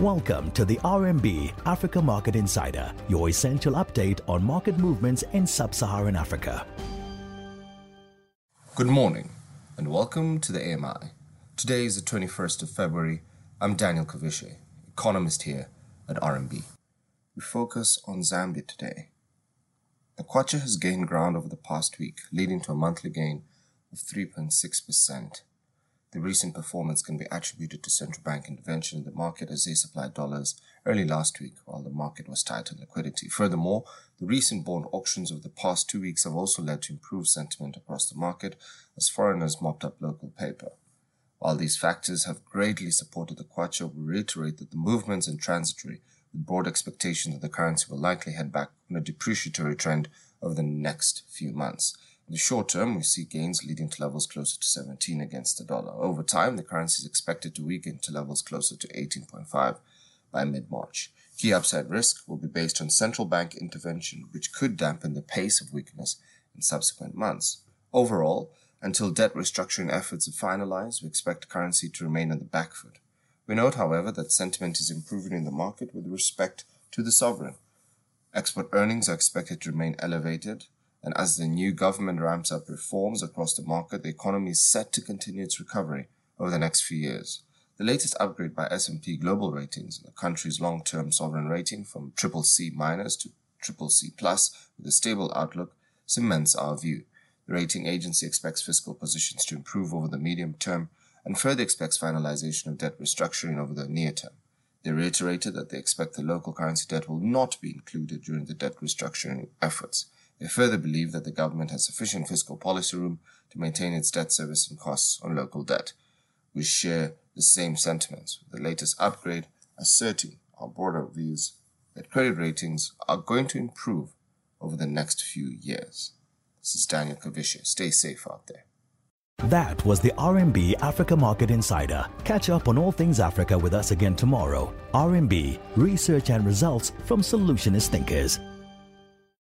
Welcome to the RMB Africa Market Insider, your essential update on market movements in sub-Saharan Africa. Good morning and welcome to the AMI. Today is the 21st of February. I'm Daniel Kavishi, economist here at RMB. We focus on Zambia today. The kwacha has gained ground over the past week, leading to a monthly gain of 3.6%. The recent performance can be attributed to central bank intervention in the market as they supplied dollars early last week while the market was tight in liquidity. Furthermore, the recent bond auctions of the past 2 weeks have also led to improved sentiment across the market as foreigners mopped up local paper. While these factors have greatly supported the kwacha, we reiterate that the movements are transitory, with broad expectation that the currency will likely head back on a depreciatory trend over the next few months. In the short term, we see gains leading to levels closer to 17 against the dollar. Over time, the currency is expected to weaken to levels closer to 18.5 by mid-March. Key upside risk will be based on central bank intervention, which could dampen the pace of weakness in subsequent months. Overall, until debt restructuring efforts are finalized, we expect currency to remain on the back foot. We note, however, that sentiment is improving in the market with respect to the sovereign. Export earnings are expected to remain elevated, and as the new government ramps up reforms across the market, the economy is set to continue its recovery over the next few years. The latest upgrade by S&P Global Ratings of the country's long-term sovereign rating from CCC- to CCC+, with a stable outlook, cements our view. The rating agency expects fiscal positions to improve over the medium term and further expects finalization of debt restructuring over the near term. They reiterated that they expect the local currency debt will not be included during the debt restructuring efforts. They further believe that the government has sufficient fiscal policy room to maintain its debt service and costs on local debt. We share the same sentiments, with the latest upgrade asserting our broader views that credit ratings are going to improve over the next few years. This is Daniel Kavishi. Stay safe out there. That was the RMB Africa Market Insider. Catch up on all things Africa with us again tomorrow. RMB, research and results from solutionist thinkers.